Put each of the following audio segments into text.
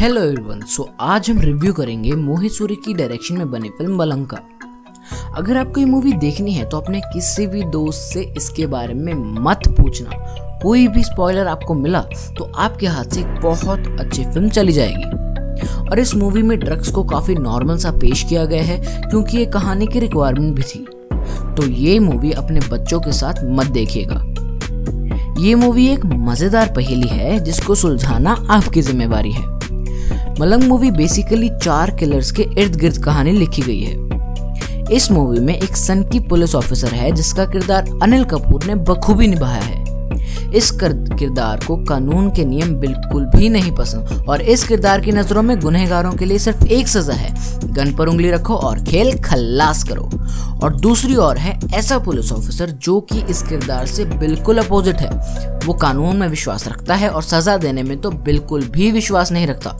Hello everyone, सो आज हम review करेंगे मोहित सूरी की डायरेक्शन में बनी फिल्म मलंग का। अगर आपको ये मूवी देखनी है तो अपने किसी भी दोस्त से इसके बारे में मत पूछना। कोई भी स्पॉइलर आपको मिला तो आपके हाथ से बहुत अच्छी फिल्म चली जाएगी। और इस मूवी में ड्रग्स को काफ़ी नॉर्मल सा पेश किया गया है क्योंकि ये कहानी की रिक्वायरमेंट भी थी। तो ये मूवी अपने बच्चों के साथ मत देखिएगा। ये मूवी एक मज़ेदार पहेली है जिसको सुलझाना आपकी जिम्मेदारी है। मलंग मूवी बेसिकली 4 किलर्स के इर्द गिर्द कहानी लिखी गई है। इस मूवी में एक सन की पुलिस ऑफिसर है जिसका किरदार अनिल कपूर ने बखूबी निभाया है। इस किरदार को कानून के नियम बिल्कुल भी नहीं पसंद और इस किरदार की नजरों में गुनहगारों के लिए सिर्फ एक सजा है, गन पर उंगली रखो और खेल खल्लास करो। और दूसरी ओर है ऐसा पुलिस ऑफिसर जो कि इस किरदार से बिल्कुल अपोजिट है। वो कानून में विश्वास रखता है और सजा देने में तो बिल्कुल भी विश्वास नहीं रखता,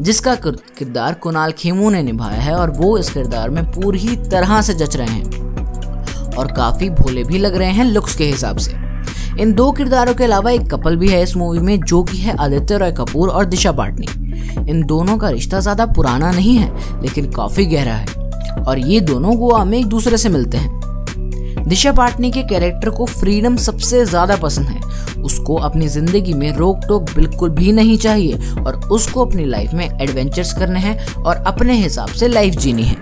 जिसका किरदार कुणाल खेमू ने निभाया है। और वो इस किरदार में पूरी तरह से जच रहे हैं और काफी भोले भी लग रहे हैं लुक्स के हिसाब से। इन 2 किरदारों के अलावा एक कपल भी है इस मूवी में, जो कि है आदित्य रॉय कपूर और दिशा पाटनी। इन दोनों का रिश्ता ज़्यादा पुराना नहीं है लेकिन काफ़ी गहरा है और ये दोनों गोवा में एक दूसरे से मिलते हैं। दिशा पाटनी के कैरेक्टर को फ्रीडम सबसे ज़्यादा पसंद है। उसको अपनी ज़िंदगी में रोक टोक बिल्कुल भी नहीं चाहिए और उसको अपनी लाइफ में एडवेंचर्स करने हैं और अपने हिसाब से लाइफ जीनी है।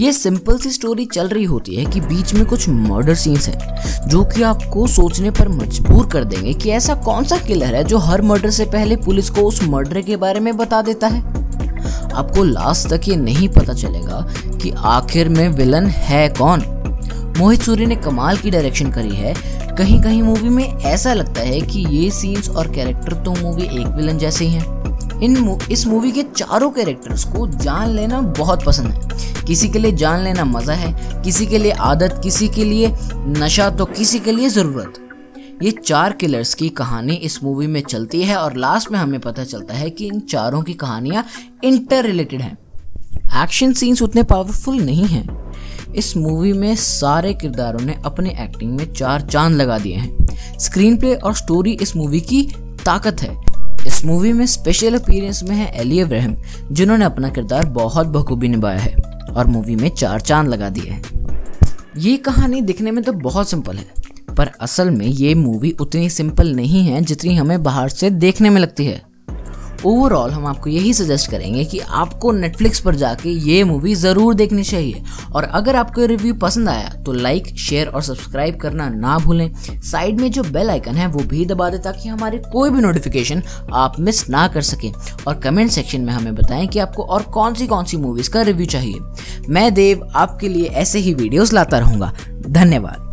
ये सिंपल सी स्टोरी चल रही होती है कि बीच में कुछ मर्डर सीन्स हैं जो कि आपको सोचने पर मजबूर कर देंगे कि ऐसा कौन सा किलर है जो हर मर्डर से पहले पुलिस को उस मर्डर के बारे में बता देता है। आपको लास्ट तक ये नहीं पता चलेगा कि आखिर में विलन है कौन। मोहित सूरी ने कमाल की डायरेक्शन करी है। कहीं कहीं मूवी में ऐसा लगता है कि ये सीन्स और कैरेक्टर तो मूवी एक विलन जैसे ही हैं। इस मूवी के 4 कैरेक्टर्स को जान लेना बहुत पसंद है। किसी के लिए जान लेना मज़ा है, किसी के लिए आदत, किसी के लिए नशा तो किसी के लिए ज़रूरत। ये 4 किलर्स की कहानी इस मूवी में चलती है और लास्ट में हमें पता चलता है कि इन चारों की कहानियाँ इंटर रिलेटेड हैं। एक्शन सीन्स उतने पावरफुल नहीं हैं। इस मूवी में सारे किरदारों ने अपने एक्टिंग में 4 चांद लगा दिए हैं। स्क्रीन प्ले और स्टोरी इस मूवी की ताकत है। इस मूवी में स्पेशल अपीयरेंस में है एली अब्राहम, जिन्होंने अपना किरदार बहुत बखूबी निभाया है और मूवी में 4 चांद लगा दिए हैं। ये कहानी दिखने में तो बहुत सिंपल है पर असल में ये मूवी उतनी सिंपल नहीं है जितनी हमें बाहर से देखने में लगती है। ओवरऑल हम आपको यही सजेस्ट करेंगे कि आपको नेटफ्लिक्स पर जाके ये मूवी ज़रूर देखनी चाहिए। और अगर आपको ये रिव्यू पसंद आया तो लाइक, शेयर और सब्सक्राइब करना ना भूलें। साइड में जो बेल आइकन है वो भी दबा दें ताकि हमारी कोई भी नोटिफिकेशन आप मिस ना कर सकें। और कमेंट सेक्शन में हमें बताएं कि आपको और कौन सी मूवीज़ का रिव्यू चाहिए। मैं देव आपके लिए ऐसे ही वीडियोज़ लाता रहूँगा। धन्यवाद।